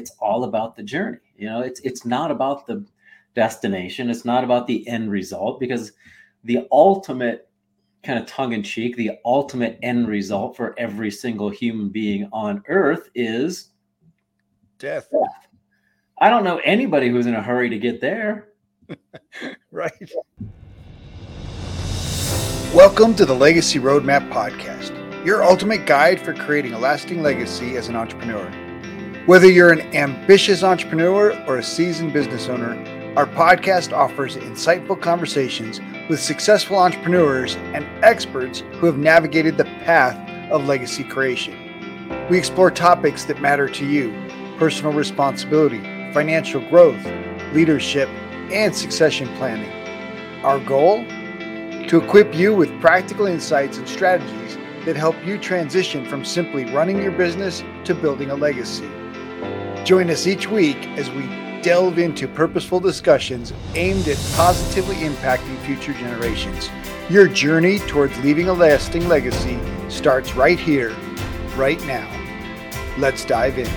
it's all about the journey. You know, it's not about the destination. It's not about the end result, because the ultimate kind of tongue in cheek, the ultimate end result for every single human being on earth is death. I don't know anybody who's in a hurry to get there. Right. Welcome to the Legacy Roadmap podcast, your ultimate guide for creating a lasting legacy as an entrepreneur. Whether you're an ambitious entrepreneur or a seasoned business owner, our podcast offers insightful conversations with successful entrepreneurs and experts who have navigated the path of legacy creation. We explore topics that matter to you: personal responsibility, financial growth, leadership, and succession planning. Our goal? To equip you with practical insights and strategies that help you transition from simply running your business to building a legacy. Join us each week as we delve into purposeful discussions aimed at positively impacting future generations. Your journey towards leaving a lasting legacy starts right here, right now. Let's dive in.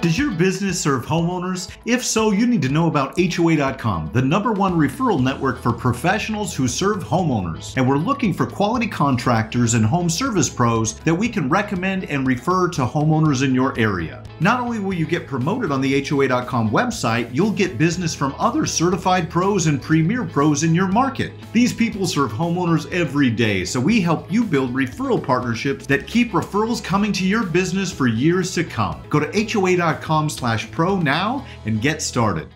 Does your business serve homeowners? If so, you need to know about HOA.com, the #1 referral network for professionals who serve homeowners. And we're looking for quality contractors and home service pros that we can recommend and refer to homeowners in your area. Not only will you get promoted on the HOA.com website, you'll get business from other certified pros and premier pros in your market. These people serve homeowners every day, so we help you build referral partnerships that keep referrals coming to your business for years to come. Go to HOA.com/pro now and get started.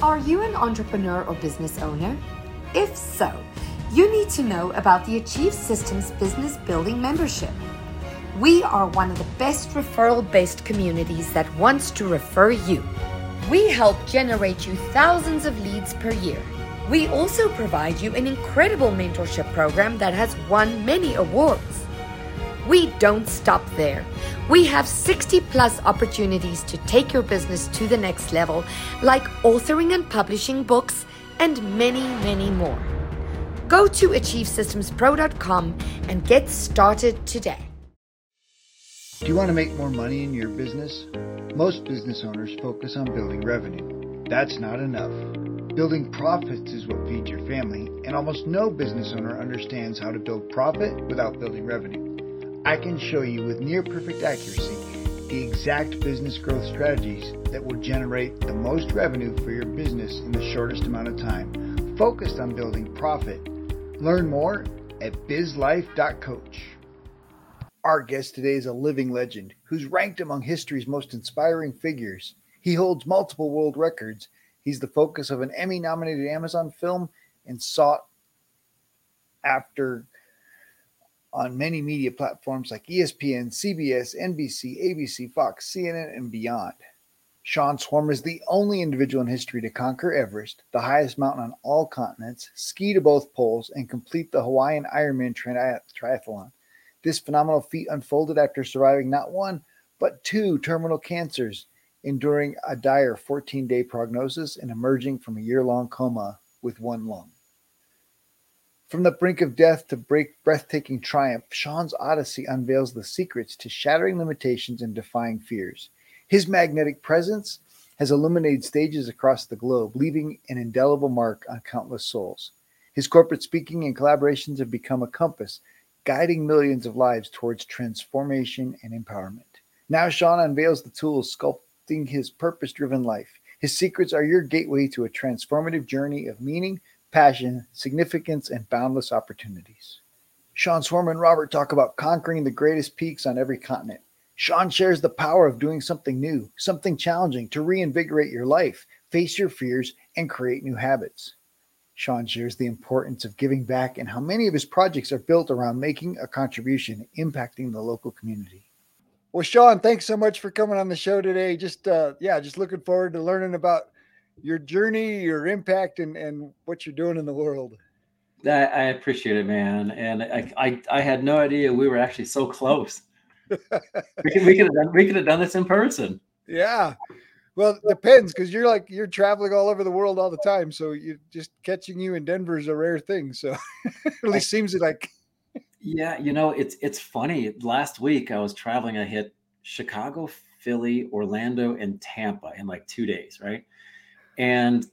Are you an entrepreneur or business owner? If so, you need to know about the Achieve Systems Business Building Membership. We are one of the best referral-based communities that wants to refer you. We help generate you thousands of leads per year. We also provide you an incredible mentorship program that has won many awards. We don't stop there. We have 60 plus opportunities to take your business to the next level, like authoring and publishing books, and many, many more. Go to AchieveSystemsPro.com and get started today. Do you want to make more money in your business? Most business owners focus on building revenue. That's not enough. Building profits is what feeds your family, and almost no business owner understands how to build profit without building revenue. I can show you with near-perfect accuracy the exact business growth strategies that will generate the most revenue for your business in the shortest amount of time, focused on building profit. Learn more at bizlife.coach. Our guest today is a living legend who's ranked among history's most inspiring figures. He holds multiple world records. He's the focus of an Emmy-nominated Amazon film and sought after on many media platforms like ESPN, CBS, NBC, ABC, FOX, CNN, and beyond. Sean Swarner is the only individual in history to conquer Everest, the highest mountain on all continents, ski to both poles, and complete the Hawaiian Ironman Triathlon. This phenomenal feat unfolded after surviving not one, but two terminal cancers, enduring a dire 14-day prognosis, and emerging from a year-long coma with one lung. From the brink of death to breathtaking triumph, Sean's odyssey unveils the secrets to shattering limitations and defying fears. His magnetic presence has illuminated stages across the globe, leaving an indelible mark on countless souls. His corporate speaking and collaborations have become a compass, guiding millions of lives towards transformation and empowerment. Now Sean unveils the tools sculpting his purpose-driven life. His secrets are your gateway to a transformative journey of meaning, passion, significance, and boundless opportunities. Sean Swarner and Robert talk about conquering the greatest peaks on every continent. Sean shares the power of doing something new, something challenging, to reinvigorate your life, face your fears, and create new habits. Sean shares the importance of giving back and how many of his projects are built around making a contribution, impacting the local community. Well, Sean, thanks so much for coming on the show today. Just looking forward to learning about your journey, your impact, and what you're doing in the world. I appreciate it, man. And I had no idea we were actually so close. we could have done this in person. Yeah. Well, it depends, because you're traveling all over the world all the time. So you just catching you in Denver is a rare thing. So at least seems like. Yeah, you know, it's funny. Last week I was traveling. I hit Chicago, Philly, Orlando, and Tampa in like 2 days, right? And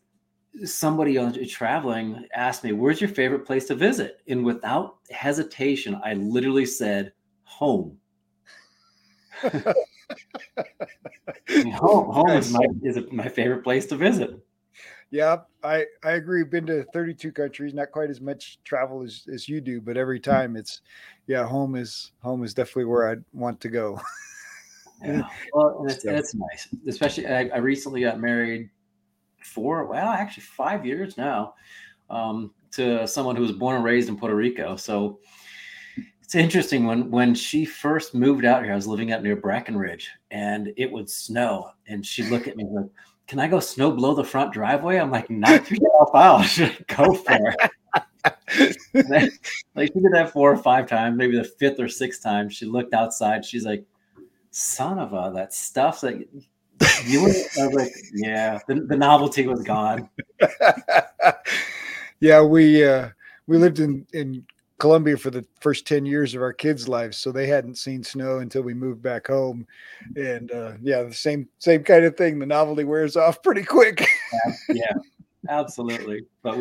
somebody traveling asked me, where's your favorite place to visit? And without hesitation, I literally said, home. Home is my favorite place to visit. Yeah, I agree. Been to 32 countries, not quite as much travel as you do, but every time it's, yeah, home is definitely where I'd want to go. Yeah. Well, that's nice. Especially, I recently got married 5 years now, to someone who was born and raised in Puerto Rico. So it's interesting, when she first moved out here, I was living up near Brackenridge and it would snow, and she'd look at me like, can I go snow blow the front driveway? I'm like, knock yourself out. Go for it. Like, she did that 4 or 5 times, maybe the 5th or 6th time. She looked outside. She's like, son of a, that stuff that you were, I was like, yeah, the novelty was gone. Yeah, we lived in Colombia for the first 10 years of our kids' lives, so they hadn't seen snow until we moved back home. And yeah, the same kind of thing. The novelty wears off pretty quick. Yeah, absolutely. But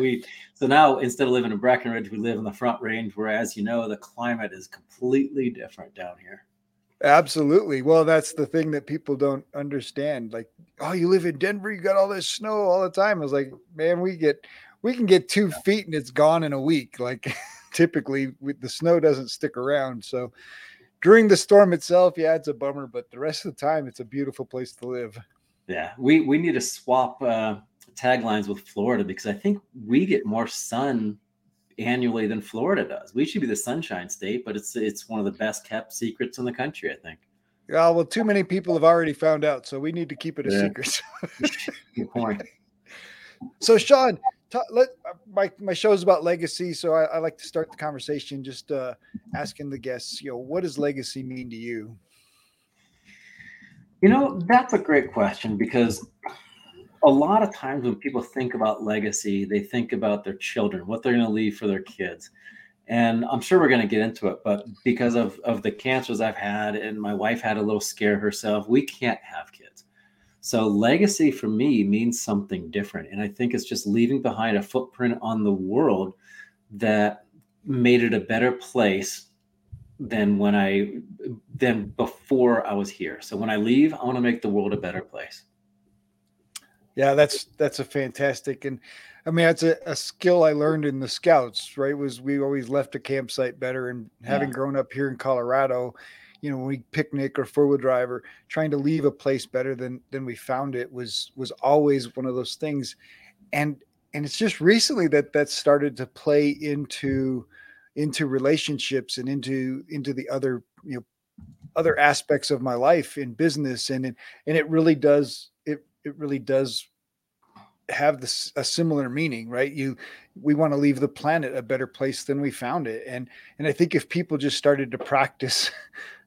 so now, instead of living in Brackenridge, we live in the Front Range, where, as you know, the climate is completely different down here. Absolutely. Well, that's the thing that people don't understand. Like, oh, you live in Denver, you got all this snow all the time. I was like, man, we can get 2 feet and it's gone in a week. Like, typically the snow doesn't stick around. So during the storm itself, yeah, it's a bummer, but the rest of the time, it's a beautiful place to live. Yeah. We need to swap taglines with Florida, because I think we get more sun annually than Florida does. We should be the sunshine state, but it's one of the best kept secrets in the country, I think. Yeah, well, too many people have already found out, so we need to keep it a secret. Good point. So, Sean, my show is about legacy, so I like to start the conversation just asking the guests, you know, what does legacy mean to you? You know, that's a great question, because a lot of times when people think about legacy, they think about their children, what they're going to leave for their kids. And I'm sure we're going to get into it, but because of the cancers I've had, and my wife had a little scare herself, we can't have kids. So legacy for me means something different. And I think it's just leaving behind a footprint on the world that made it a better place than before I was here. So when I leave, I want to make the world a better place. Yeah, that's a fantastic, and I mean, that's a skill I learned in the Scouts, right? Was we always left a campsite better, and having grown up here in Colorado, you know, when we picnic or four-wheel drive, or trying to leave a place better than we found it was always one of those things, and it's just recently that started to play into relationships and into the other, you know, other aspects of my life in business, and it really does. It really does have a similar meaning, right? We want to leave the planet a better place than we found it. And I think if people just started to practice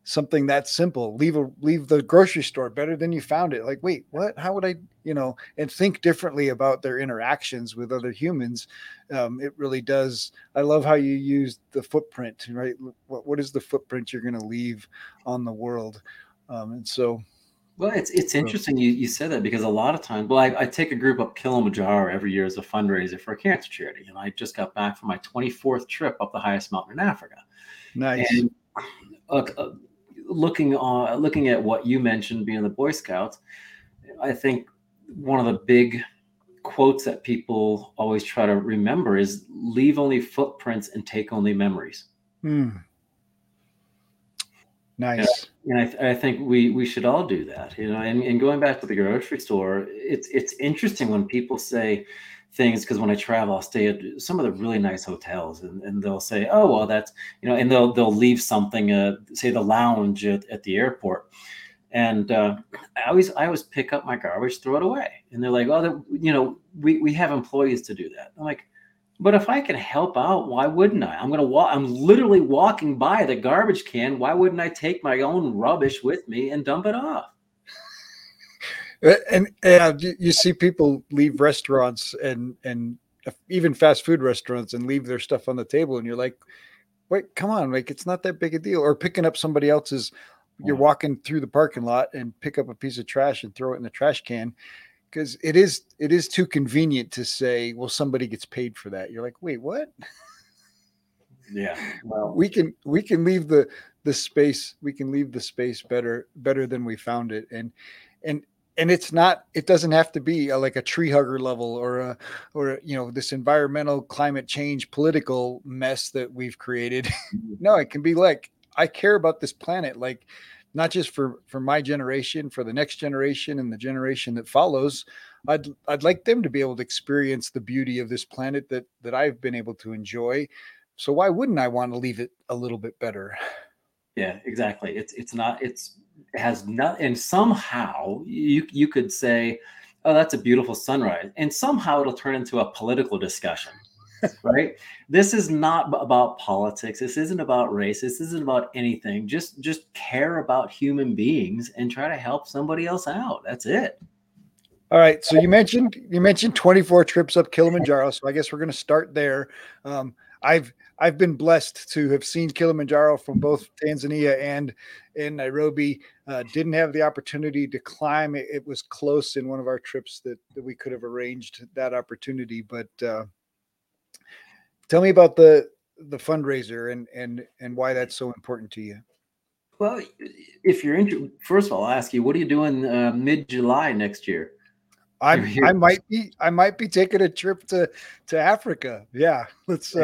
something that simple, leave the grocery store better than you found it. Like, wait, what, how would I, you know, and think differently about their interactions with other humans. It really does. I love how you use the footprint, right? What is the footprint you're going to leave on the world? And so, well, it's interesting you said that, because a lot of times, well, I take a group up Kilimanjaro every year as a fundraiser for a cancer charity. And I just got back from my 24th trip up the highest mountain in Africa. Nice. And looking at what you mentioned, being the Boy Scouts, I think one of the big quotes that people always try to remember is, leave only footprints and take only memories. Mm. Nice. And I think we should all do that, you know, and going back to the grocery store, it's interesting when people say things, because when I travel, I'll stay at some of the really nice hotels, and they'll say, oh, well, that's, you know, and they'll leave something, say the lounge at the airport. And I always pick up my garbage, throw it away. And they're like, oh, you know, we have employees to do that. I'm like, but if I can help out, why wouldn't I? I'm literally walking by the garbage can. Why wouldn't I take my own rubbish with me and dump it off? And you see people leave restaurants and even fast food restaurants and leave their stuff on the table. And you're like, wait, come on, like, it's not that big a deal. Or picking up somebody else's you're walking through the parking lot and pick up a piece of trash and throw it in the trash can, because it is too convenient to say, well, somebody gets paid for that. You're like, wait, what? Yeah. Well, we can leave the space. We can leave the space better than we found it. And it doesn't have to be like a tree hugger level or, you know, this environmental climate change, political mess that we've created. No, it can be like, I care about this planet. Like, not just for my generation, for the next generation and the generation that follows, I'd like them to be able to experience the beauty of this planet that I've been able to enjoy. So why wouldn't I want to leave it a little bit better? Yeah, exactly. It has not, and somehow you could say, oh, that's a beautiful sunrise, and somehow it'll turn into a political discussion, right? This is not about politics. This isn't about race. This isn't about anything. Just care about human beings and try to help somebody else out. That's it. All right. So you mentioned 24 trips up Kilimanjaro. So I guess we're going to start there. I've been blessed to have seen Kilimanjaro from both Tanzania and in Nairobi. Didn't have the opportunity to climb. It was close in one of our trips that we could have arranged that opportunity. But tell me about the fundraiser and why that's so important to you. Well, if you're interested, first of all, I'll ask you, what are you doing mid-July next year? I might be taking a trip to Africa. Yeah, let's.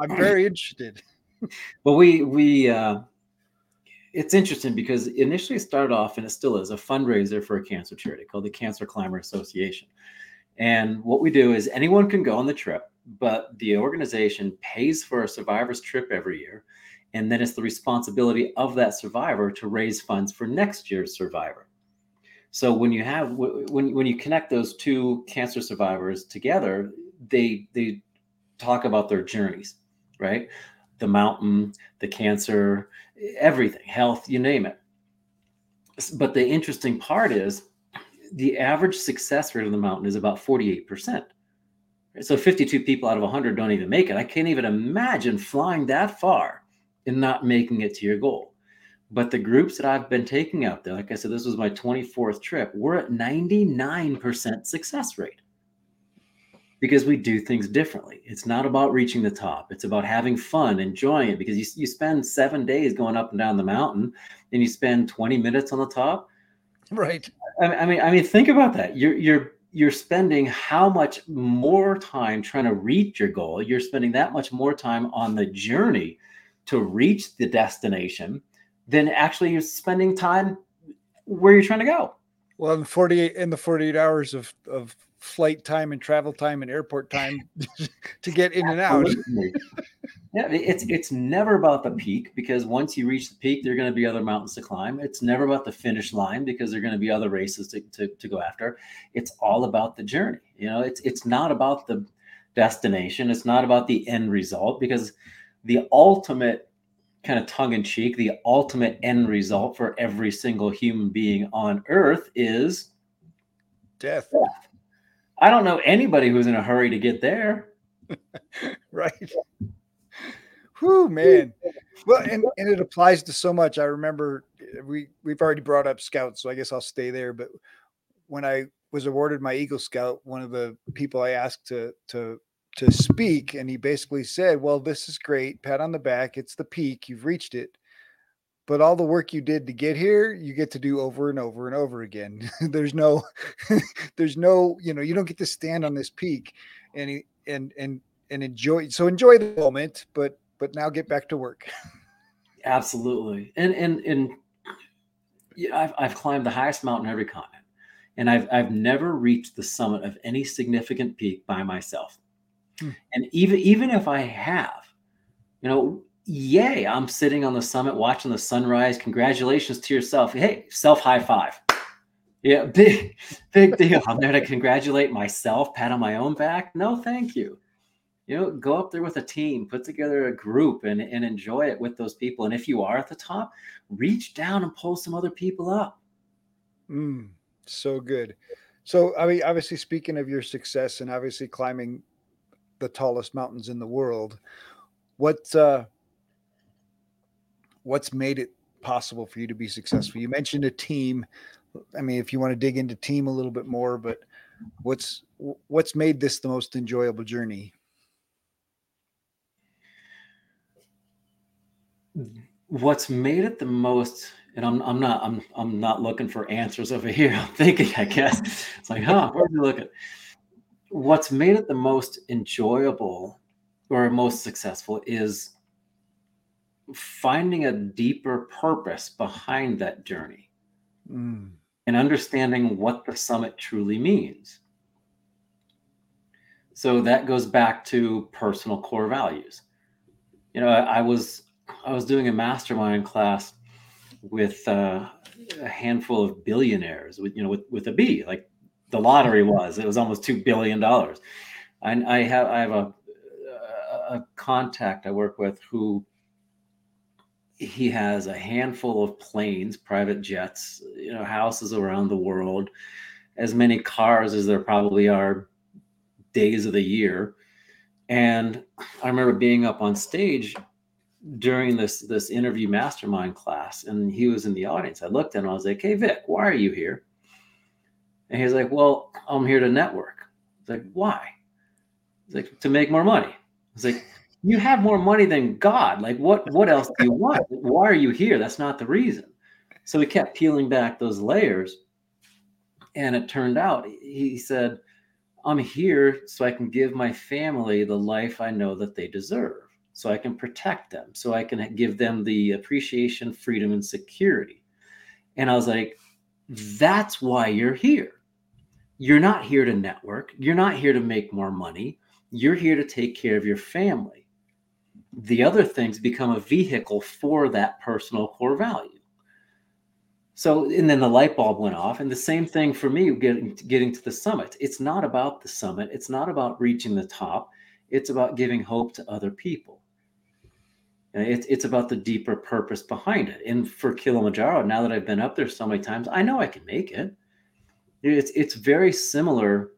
I'm very interested. Well, we it's interesting because initially it started off, and it still is, a fundraiser for a cancer charity called the Cancer Climber Association. And what we do is anyone can go on the trip, but the organization pays for a survivor's trip every year, and then it's the responsibility of that survivor to raise funds for next year's survivor. So when you connect those two cancer survivors together, they talk about their journeys, right? The mountain, the cancer, everything, health, you name it. But the interesting part is the average success rate on the mountain is about 48%. So 52 people out of 100 don't even make it. I can't even imagine flying that far and not making it to your goal. But the groups that I've been taking out there, like I said, this was my 24th trip, we're at 99% success rate because we do things differently. It's not about reaching the top. It's about having fun, enjoying it, because you spend 7 days going up and down the mountain and you spend 20 minutes on the top. Right. I mean, think about that. You're spending how much more time trying to reach your goal. You're spending that much more time on the journey to reach the destination then actually you're spending time where you're trying to go. Well, in the 48 hours of flight time and travel time and airport time to get in and out. Yeah, it's never about the peak, because once you reach the peak, there are going to be other mountains to climb. It's never about the finish line, because there are going to be other races to go after. It's all about the journey. You know, it's not about the destination. It's not about the end result, because the ultimate, kind of tongue-in-cheek, the ultimate end result for every single human being on earth is death. I don't know anybody who's in a hurry to get there. Right. Whew, man. Well, and it applies to so much. I remember we've already brought up scouts, so I guess I'll stay there. But when I was awarded my Eagle Scout, one of the people I asked to speak, and he basically said, well, this is great, pat on the back, it's the peak, you've reached it, but all the work you did to get here, you get to do over and over and over again. there's no you know, you don't get to stand on this peak and enjoy the moment, but now get back to work. Absolutely. And yeah, I've climbed the highest mountain on every continent, and I've never reached the summit of any significant peak by myself. And even if I have, you know, yay, I'm sitting on the summit watching the sunrise. Congratulations to yourself. Hey, self high five. Yeah, big deal. I'm there to congratulate myself, pat on my own back. No, thank you. You know, go up there with a team, put together a group and enjoy it with those people. And if you are at the top, reach down and pull some other people up. So good. So, I mean, obviously, speaking of your success and obviously climbing the tallest mountains in the world, what's made it possible for you to be successful? You mentioned a team. I mean, if you want to dig into team a little bit more, but what's made this the most enjoyable journey? What's made it the most, and I'm not looking for answers over here. I'm thinking, I guess it's like, where are you looking? What's made it the most enjoyable or most successful is finding a deeper purpose behind that journey and understanding what the summit truly means. So that goes back to personal core values. You know, I was doing a mastermind class with a handful of billionaires, with a B, like the lottery was. It was almost $2 billion. And I have a contact I work with who, he has a handful of planes, private jets, houses around the world, as many cars as there probably are days of the year. And I remember being up on stage during this interview mastermind class, and he was in the audience. I looked at him and I was like, "Hey Vic, why are you here?" And he's like, "Well, I'm here to network." I was like, "Why?" He's like, "To make more money." I was like, "You have more money than God. Like, what else do you want? Why are you here? That's not the reason." So we kept peeling back those layers, and it turned out he said, "I'm here so I can give my family the life I know that they deserve, so I can protect them, so I can give them the appreciation, freedom, and security." And I was like, that's why you're here. You're not here to network. You're not here to make more money. You're here to take care of your family. The other things become a vehicle for that personal core value. So, and then the light bulb went off, and the same thing for me getting to the summit. It's not about the summit. It's not about reaching the top. It's about giving hope to other people. And it's about the deeper purpose behind it. And for Kilimanjaro, now that I've been up there so many times, I know I can make it. It's very similar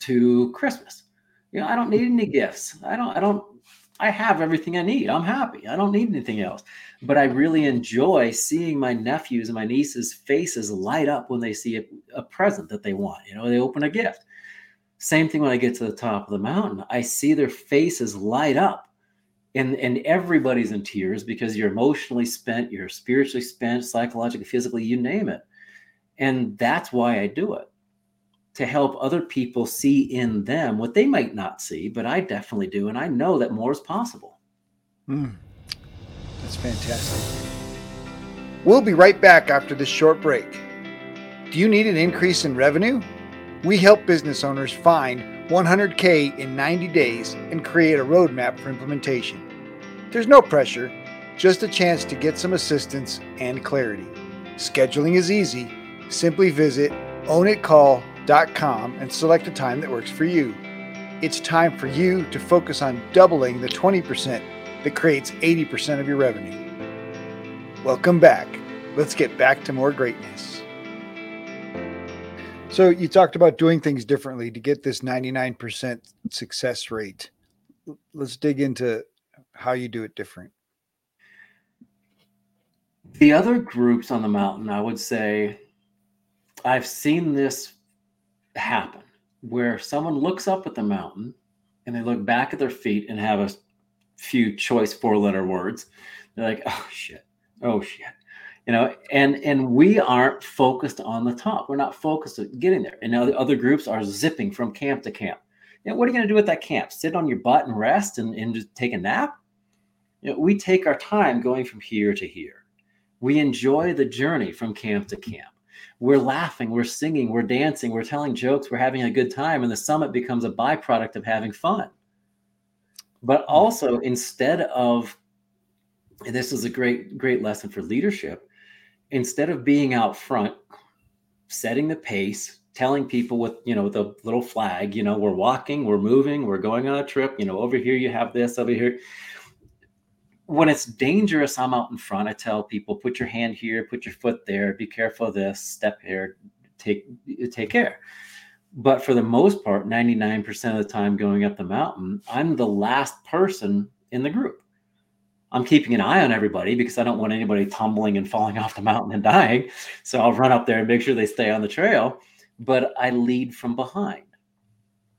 to Christmas. I don't need any gifts. I have everything I need. I'm happy. I don't need anything else. But I really enjoy seeing my nephews and my nieces' faces light up when they see a present that they want. They open a gift. Same thing when I get to the top of the mountain. I see their faces light up, and everybody's in tears because you're emotionally spent, you're spiritually spent, psychologically, physically, you name it. And that's why I do it. To help other people see in them what they might not see, but I definitely do. And I know that more is possible. That's fantastic. We'll be right back after this short break. Do you need an increase in revenue? We help business owners find 100K in 90 days and create a roadmap for implementation. There's no pressure, just a chance to get some assistance and clarity. Scheduling is easy. Simply visit ownitcall.com and select a time that works for you. It's time for you to focus on doubling the 20% that creates 80% of your revenue. Welcome back. Let's get back to more greatness. So you talked about doing things differently to get this 99% success rate. Let's dig into how you do it different. The other groups on the mountain, I would say, I've seen this happen where someone looks up at the mountain and they look back at their feet and have a few choice 4-letter words. They're like, oh shit, and we aren't focused on the top. We're not focused on getting there. And now the other groups are zipping from camp to camp. What are you going to do at that camp? Sit on your butt and rest and just take a nap? We take our time going from here to here. We enjoy the journey from camp to camp. We're laughing, we're singing, we're dancing, we're telling jokes, we're having a good time, and the summit becomes a byproduct of having fun. But also, instead of, and this is a great, great lesson for leadership, instead of being out front, setting the pace, telling people with, with a little flag, we're walking, we're moving, we're going on a trip, over here you have this, over here. When it's dangerous, I'm out in front. I tell people, put your hand here, put your foot there, be careful of this, step here, take care. But for the most part, 99% of the time going up the mountain, I'm the last person in the group. I'm keeping an eye on everybody because I don't want anybody tumbling and falling off the mountain and dying. So I'll run up there and make sure they stay on the trail, but I lead from behind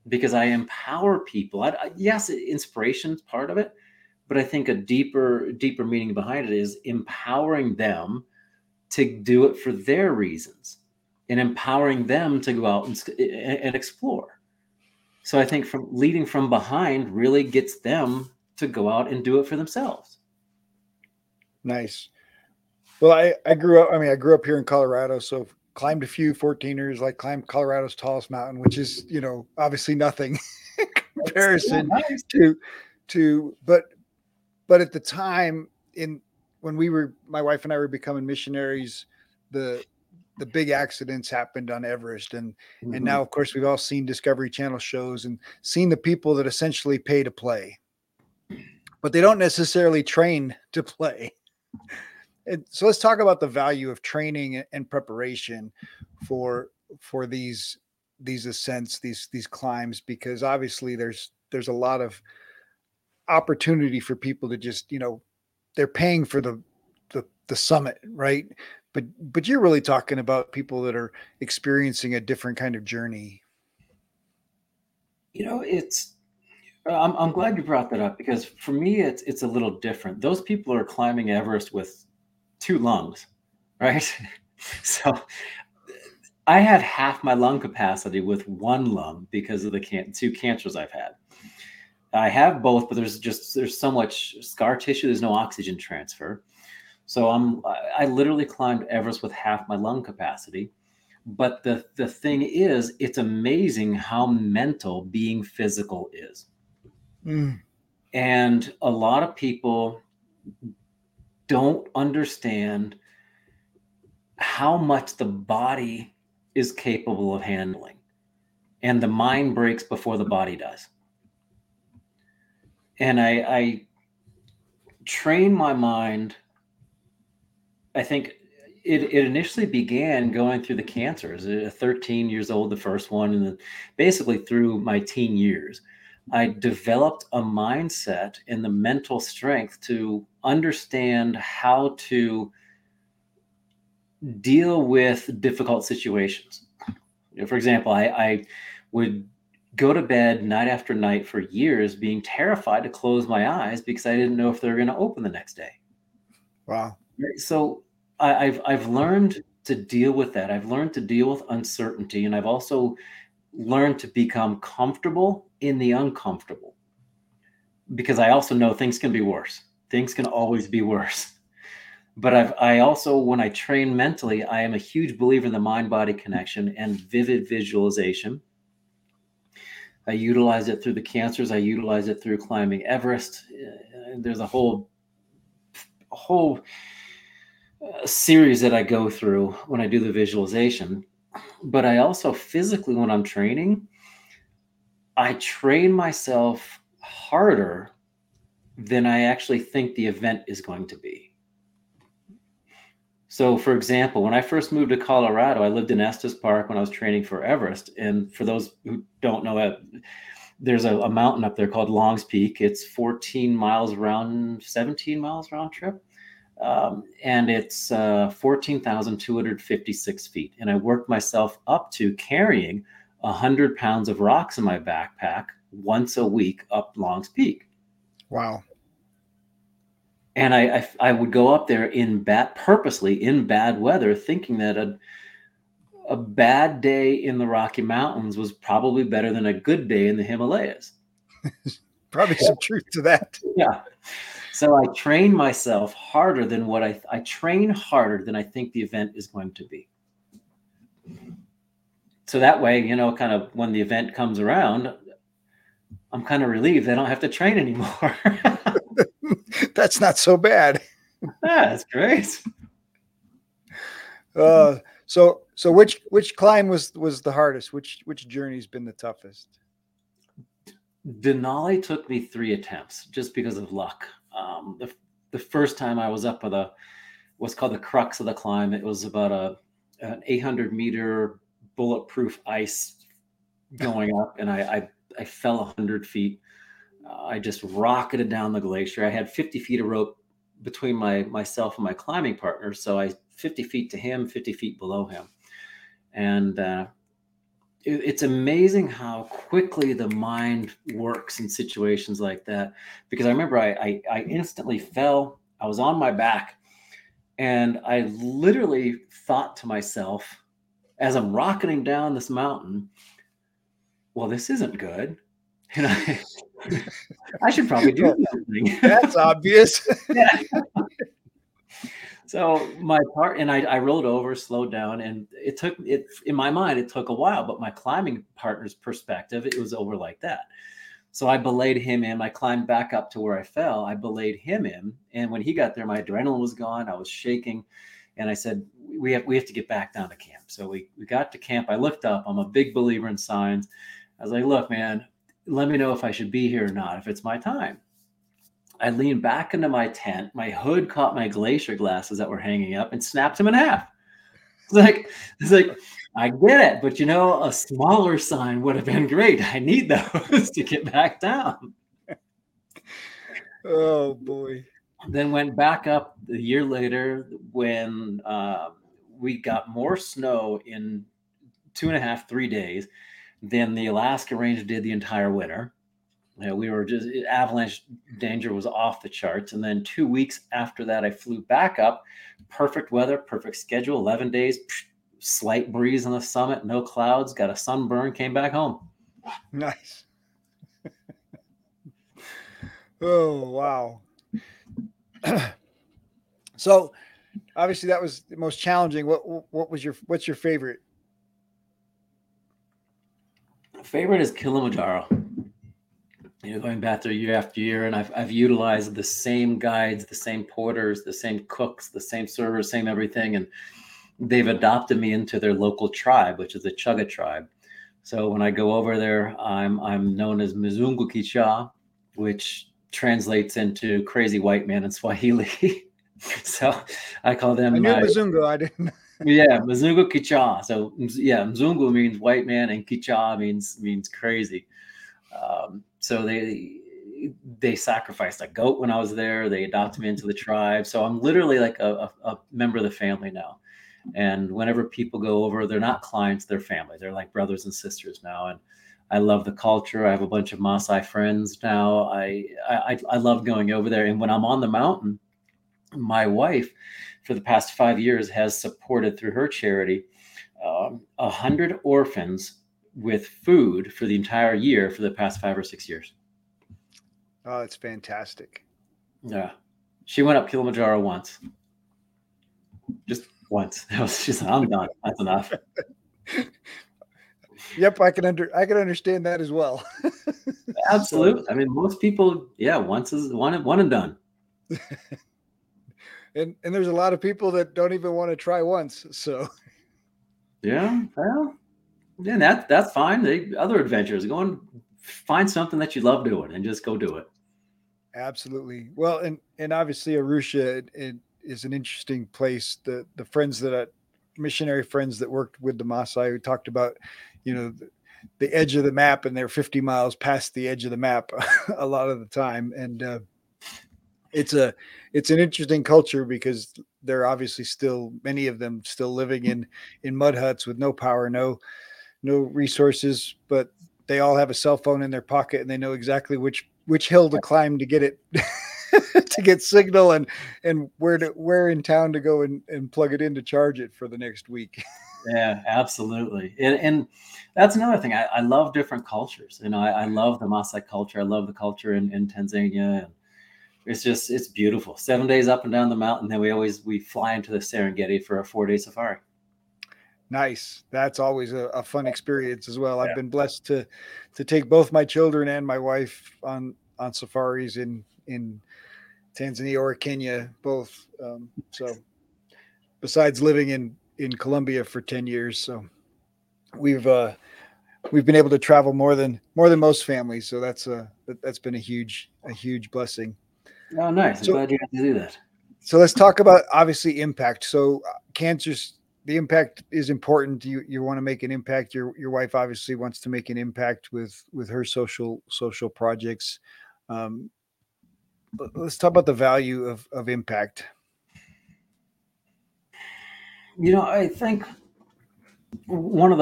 because I empower people. Yes, inspiration is part of it, but I think a deeper meaning behind it is empowering them to do it for their reasons and empowering them to go out and explore. So I think from leading from behind really gets them to go out and do it for themselves. Nice. Well, I grew up here in Colorado. So climbed a few 14ers, like climbed Colorado's tallest mountain, which is, obviously nothing in comparison but at the time my wife and I were becoming missionaries, the big accidents happened on Everest. And now of course we've all seen Discovery Channel shows and seen the people that essentially pay to play, but they don't necessarily train to play. And so let's talk about the value of training and preparation for these ascents, these climbs, because obviously there's a lot of opportunity for people to just, they're paying for the summit, right? But you're really talking about people that are experiencing a different kind of journey. I'm glad you brought that up because for me, it's a little different. Those people are climbing Everest with two lungs, right? So I had half my lung capacity with one lung because of the two cancers I've had. I have both, but there's so much scar tissue. There's no oxygen transfer. So I literally climbed Everest with half my lung capacity. But the thing is, it's amazing how mental being physical is. Mm. And a lot of people don't understand how much the body is capable of handling. And the mind breaks before the body does. And I train my mind. I think it initially began going through the cancers. At 13 years old, the first one, and then basically through my teen years, I developed a mindset and the mental strength to understand how to deal with difficult situations. For example, I would go to bed night after night for years being terrified to close my eyes because I didn't know if they were going to open the next day. Wow. So I've learned to deal with that. I've learned to deal with uncertainty, and I've also learned to become comfortable in the uncomfortable because I also know things can be worse. Things can always be worse. But I also, when I train mentally, I am a huge believer in the mind-body connection and vivid visualization. I utilize it through the cancers. I utilize it through climbing Everest. There's a whole series that I go through when I do the visualization. But I also physically, when I'm training, I train myself harder than I actually think the event is going to be. So, for example, when I first moved to Colorado, I lived in Estes Park when I was training for Everest. And for those who don't know it, there's a mountain up there called Longs Peak. It's 17 miles round trip. And it's 14,256 feet. And I worked myself up to carrying 100 pounds of rocks in my backpack once a week up Longs Peak. Wow. And I would go up there purposely in bad weather, thinking that a bad day in the Rocky Mountains was probably better than a good day in the Himalayas. Probably some truth to that. Yeah. So I train myself harder than what I train harder than I think the event is going to be. So that way, kind of when the event comes around, I'm kind of relieved I don't have to train anymore. That's not so bad. That's great. So which climb was the hardest? Which journey's been the toughest? Denali took me 3 attempts just because of luck. The first time I was up with what's called the crux of the climb. It was about an 800-meter bulletproof ice going up, and I fell 100 feet. I just rocketed down the glacier. I had 50 feet of rope between myself and my climbing partner. So I 50 feet to him, 50 feet below him. And it's amazing how quickly the mind works in situations like that. Because I remember I instantly fell. I was on my back. And I literally thought to myself, as I'm rocketing down this mountain, well, this isn't good. And I should probably do something. That's obvious. Yeah. So my part, and I rolled over, slowed down, and it in my mind, it took a while, but my climbing partner's perspective, it was over like that. So I belayed him in, I climbed back up to where I fell. I belayed him in. And when he got there, my adrenaline was gone. I was shaking. And I said, we have to get back down to camp. So we got to camp. I looked up, I'm a big believer in signs. I was like, look, man, let me know if I should be here or not, if it's my time. I leaned back into my tent. My hood caught my glacier glasses that were hanging up and snapped him in half. It's like, I get it, but a smaller sign would have been great. I need those to get back down. Oh boy. Then went back up a year later when we got more snow in 2.5, 3 days than the Alaska Range did the entire winter. We were just, avalanche danger was off the charts. And then 2 weeks after that, I flew back up. Perfect weather, perfect schedule, 11 days, slight breeze on the summit, no clouds, got a sunburn, came back home. Nice. Oh, wow. So obviously that was the most challenging. What's your favorite? Favorite is Kilimanjaro. Going back there year after year, and I've utilized the same guides, the same porters, the same cooks, the same servers, same everything. And they've adopted me into their local tribe, which is the Chugga tribe. So when I go over there, I'm known as Mzungu Kichaa, which translates into crazy white man in Swahili. So I call them. I knew Mzungu, I didn't. Yeah, Mzungu Kichaa. So yeah, Mzungu means white man, and Kichaa means crazy. So they sacrificed a goat when I was there. They adopted me into the tribe. So I'm literally like a member of the family now. And whenever people go over, they're not clients, they're family. They're like brothers and sisters now. And I love the culture. I have a bunch of Maasai friends now. I love going over there. And when I'm on the mountain, my wife for the past 5 years has supported through her charity 100 orphans with food for the entire year for the past 5 or 6 years. Oh, that's fantastic. Yeah. She went up Kilimanjaro once. Just once. She's like, I'm done. That's enough. Yep, I can understand that as well. Absolutely. I mean, most people, yeah, once is one and done. And there's a lot of people that don't even want to try once. So yeah, well. Yeah, that's fine. Other adventures, go and find something that you love doing and just go do it. Absolutely. Well, and obviously Arusha it is an interesting place. The friends missionary friends that worked with the Maasai who talked about, the edge of the map, and they're 50 miles past the edge of the map a lot of the time. And it's an interesting culture because they're obviously still, many of them still living in mud huts with no power, no resources, but they all have a cell phone in their pocket and they know exactly which hill to climb to get it to get signal and where in town to go and plug it in to charge it for the next week. Yeah, absolutely. And that's another thing. I love different cultures. I love the Maasai culture. I love the culture in Tanzania. And it's beautiful. 7 days up and down the mountain. Then we fly into the Serengeti for a 4-day safari. Nice. That's always a fun experience as well. Yeah. I've been blessed to take both my children and my wife on safaris in Tanzania or Kenya, both. So besides living in Colombia for 10 years, so we've been able to travel more than most families. So that's been a huge blessing. Oh, nice. I'm glad you got to do that. So let's talk about obviously impact. So cancer's, the impact is important. You want to make an impact. Your wife obviously wants to make an impact with her social projects. let's talk about the value of impact. You know, I think one of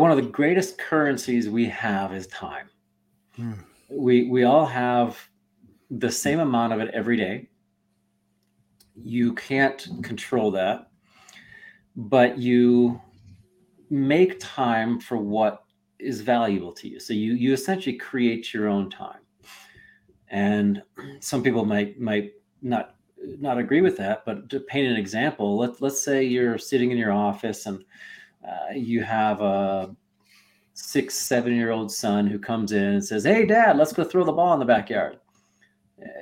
the greatest currencies we have is time. We all have the same amount of it every day. You can't control that, but you make time for what is valuable to you. So you essentially create your own time. And some people might not agree with that, but to paint an example, let's say you're sitting in your office and you have a 6-7-year-old son who comes in and says, "Hey, Dad, let's go throw the ball in the backyard."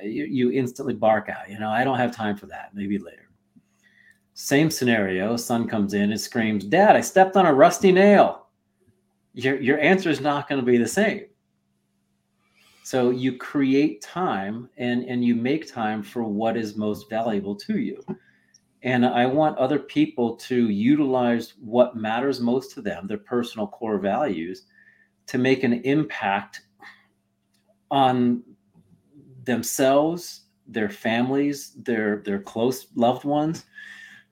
You instantly bark out, "I don't have time for that. Maybe later." Same scenario. Son comes in and screams, "Dad, I stepped on a rusty nail." Your answer is not going to be the same. So you create time and you make time for what is most valuable to you. And I want other people to utilize what matters most to them, their personal core values, to make an impact on themselves, their families, their close loved ones,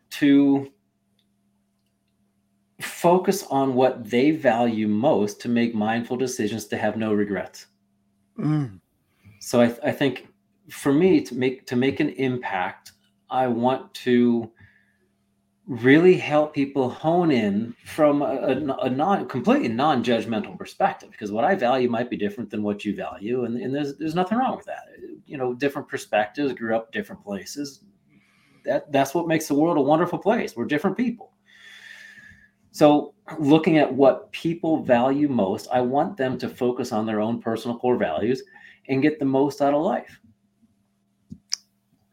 to focus on what they value most to make mindful decisions to have no regrets. So I think for me to make an impact, I want to really help people hone in from a completely non-judgmental perspective, because what I value might be different than what you value. And there's nothing wrong with that. Different perspectives, grew up different places. That's what makes the world a wonderful place. We're different people. So looking at what people value most, I want them to focus on their own personal core values and get the most out of life.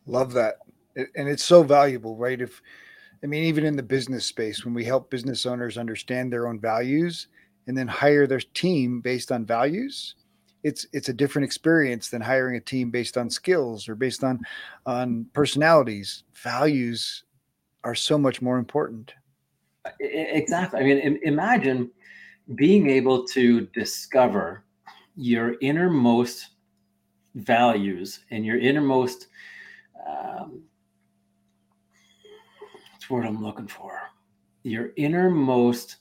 Love that. And it's so valuable, right? Even in the business space, when we help business owners understand their own values and then hire their team based on values, it's a different experience than hiring a team based on skills or based on personalities. Values are so much more important. Exactly. Imagine being able to discover your innermost values and your innermost your innermost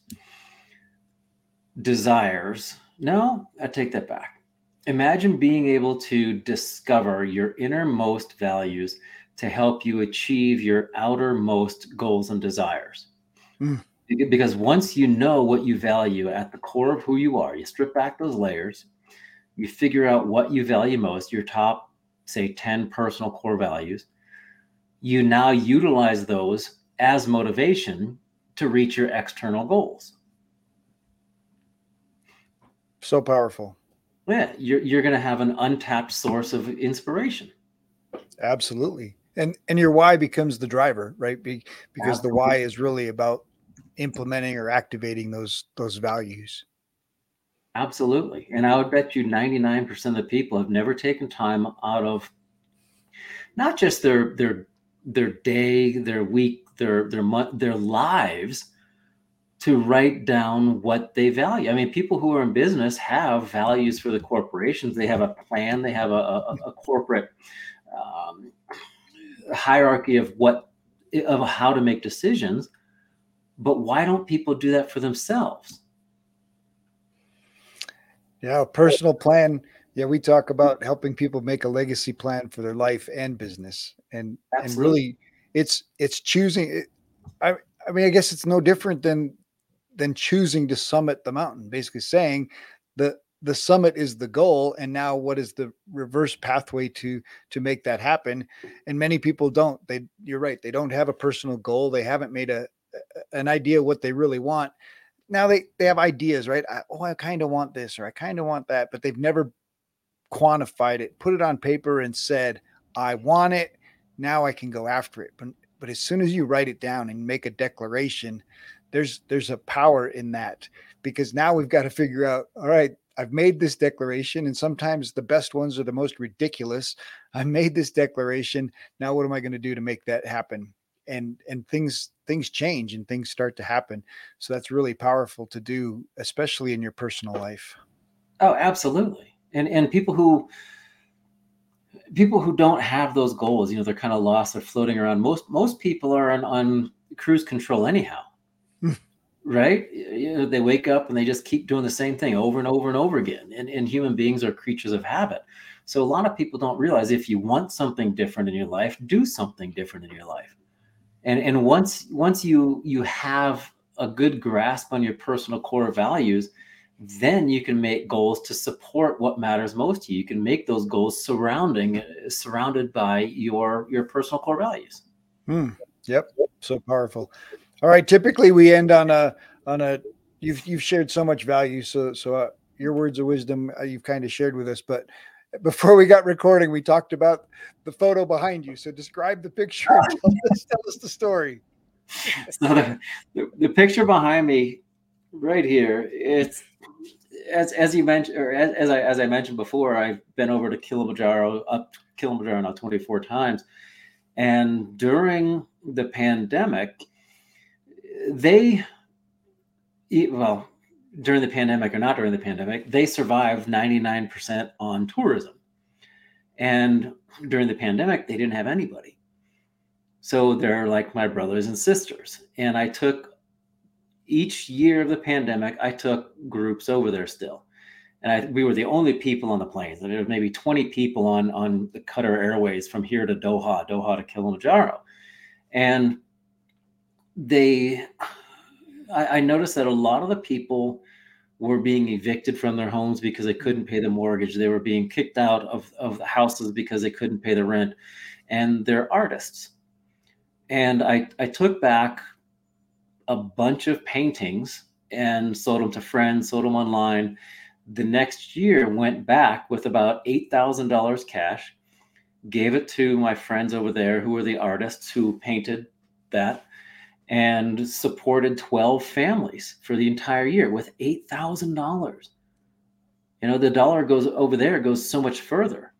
desires. No, I take that back. Imagine being able to discover your innermost values to help you achieve your outermost goals and desires. Because once you know what you value at the core of who you are, you strip back those layers, you figure out what you value most, your top, say, 10 personal core values, you now utilize those as motivation to reach your external goals. So powerful. Yeah, you're going to have an untapped source of inspiration. Absolutely. And your why becomes the driver, right? Because the why is really about implementing or activating those values. Absolutely. And I would bet you 99% of the people have never taken time out of not just their day, their week, their month, their lives to write down what they value. People who are in business have values for the corporations. They have a plan. They have a corporate hierarchy of how to make decisions, but why don't people do that for themselves? Yeah, a personal plan. Yeah, we talk about helping people make a legacy plan for their life and business, and really, it's choosing. I guess it's no different than choosing to summit the mountain. Basically, saying the summit is the goal, and now what is the reverse pathway to make that happen? And many people don't. You're right. They don't have a personal goal. They haven't made an idea what they really want. Now they have ideas, right? I kind of want this or I kind of want that, but they've never quantified it, put it on paper and said, "I want it." Now I can go after it. But as soon as you write it down and make a declaration, there's a power in that, because now we've got to figure out, all right, I've made this declaration, and sometimes the best ones are the most ridiculous. I made this declaration. Now what am I going to do to make that happen? And things change and things start to happen. So that's really powerful to do, especially in your personal life. Oh, absolutely. And people who people who don't have those goals, you know, they're kind of lost, they're floating around. Most people are on cruise control anyhow, right? You know, they wake up and they just keep doing the same thing over and over and over again. And human beings are creatures of habit. So a lot of people don't realize if you want something different in your life, do something different in your life. And once you have a good grasp on your personal core values, then you can make goals to support what matters most to you. You can make those goals surrounded by your personal core values. Yep. So powerful. All right. Typically we end on a, you've shared so much value. So your words of wisdom, you've kind of shared with us, but before we got recording, we talked about the photo behind you. So describe the picture. And tell us the story. So the picture behind me right here, it's, as you mentioned, or as I mentioned before, I've been over to Kilimanjaro now 24 times. And during the pandemic, during the pandemic or not during the pandemic, they survived 99% on tourism. And during the pandemic, they didn't have anybody. So they're like my brothers and sisters. And I took each year of the pandemic, I took groups over there still. And we were the only people on the planes. There were maybe 20 people on the Qatar Airways from here to Doha to Kilimanjaro. And I noticed that a lot of the people were being evicted from their homes because they couldn't pay the mortgage. They were being kicked out of the houses because they couldn't pay the rent. And they're artists. And I took back a bunch of paintings and sold them to friends, sold them online. The next year went back with about $8,000 cash, gave it to my friends over there who were the artists who painted that, and supported 12 families for the entire year with $8,000. You know, the dollar goes over there, goes so much further.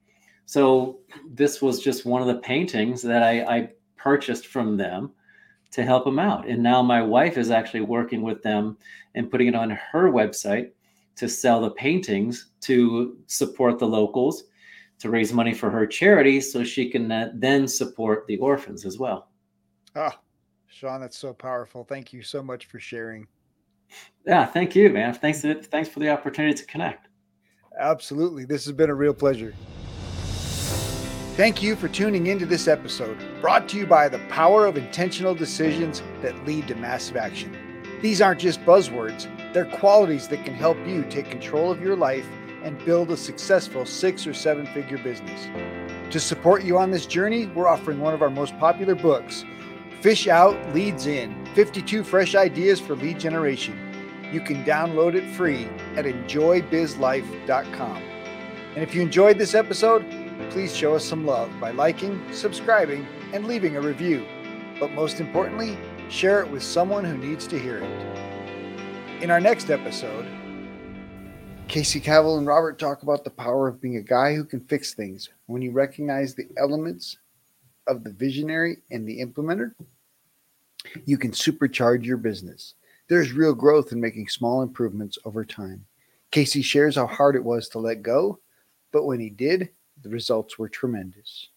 So this was just one of the paintings that I purchased from them to help them out. And now my wife is actually working with them and putting it on her website to sell the paintings to support the locals, to raise money for her charity so she can then support the orphans as well. Ah, Sean, that's so powerful. Thank you so much for sharing. Yeah, thank you, man. Thanks for the opportunity to connect. Absolutely. This has been a real pleasure. Thank you for tuning into this episode, brought to you by the power of intentional decisions that lead to massive action. These aren't just buzzwords. They're qualities that can help you take control of your life and build a successful 6 or 7-figure business. To support you on this journey, we're offering one of our most popular books, Fish Out Leads In, 52 Fresh Ideas for Lead Generation. You can download it free at enjoybizlife.com. And if you enjoyed this episode, please show us some love by liking, subscribing, and leaving a review. But most importantly, share it with someone who needs to hear it. In our next episode, Casey Cavill and Robert talk about the power of being a guy who can fix things when you recognize the elements of the visionary and the implementer. You can supercharge your business. There's real growth in making small improvements over time. Casey shares how hard it was to let go, but when he did, the results were tremendous.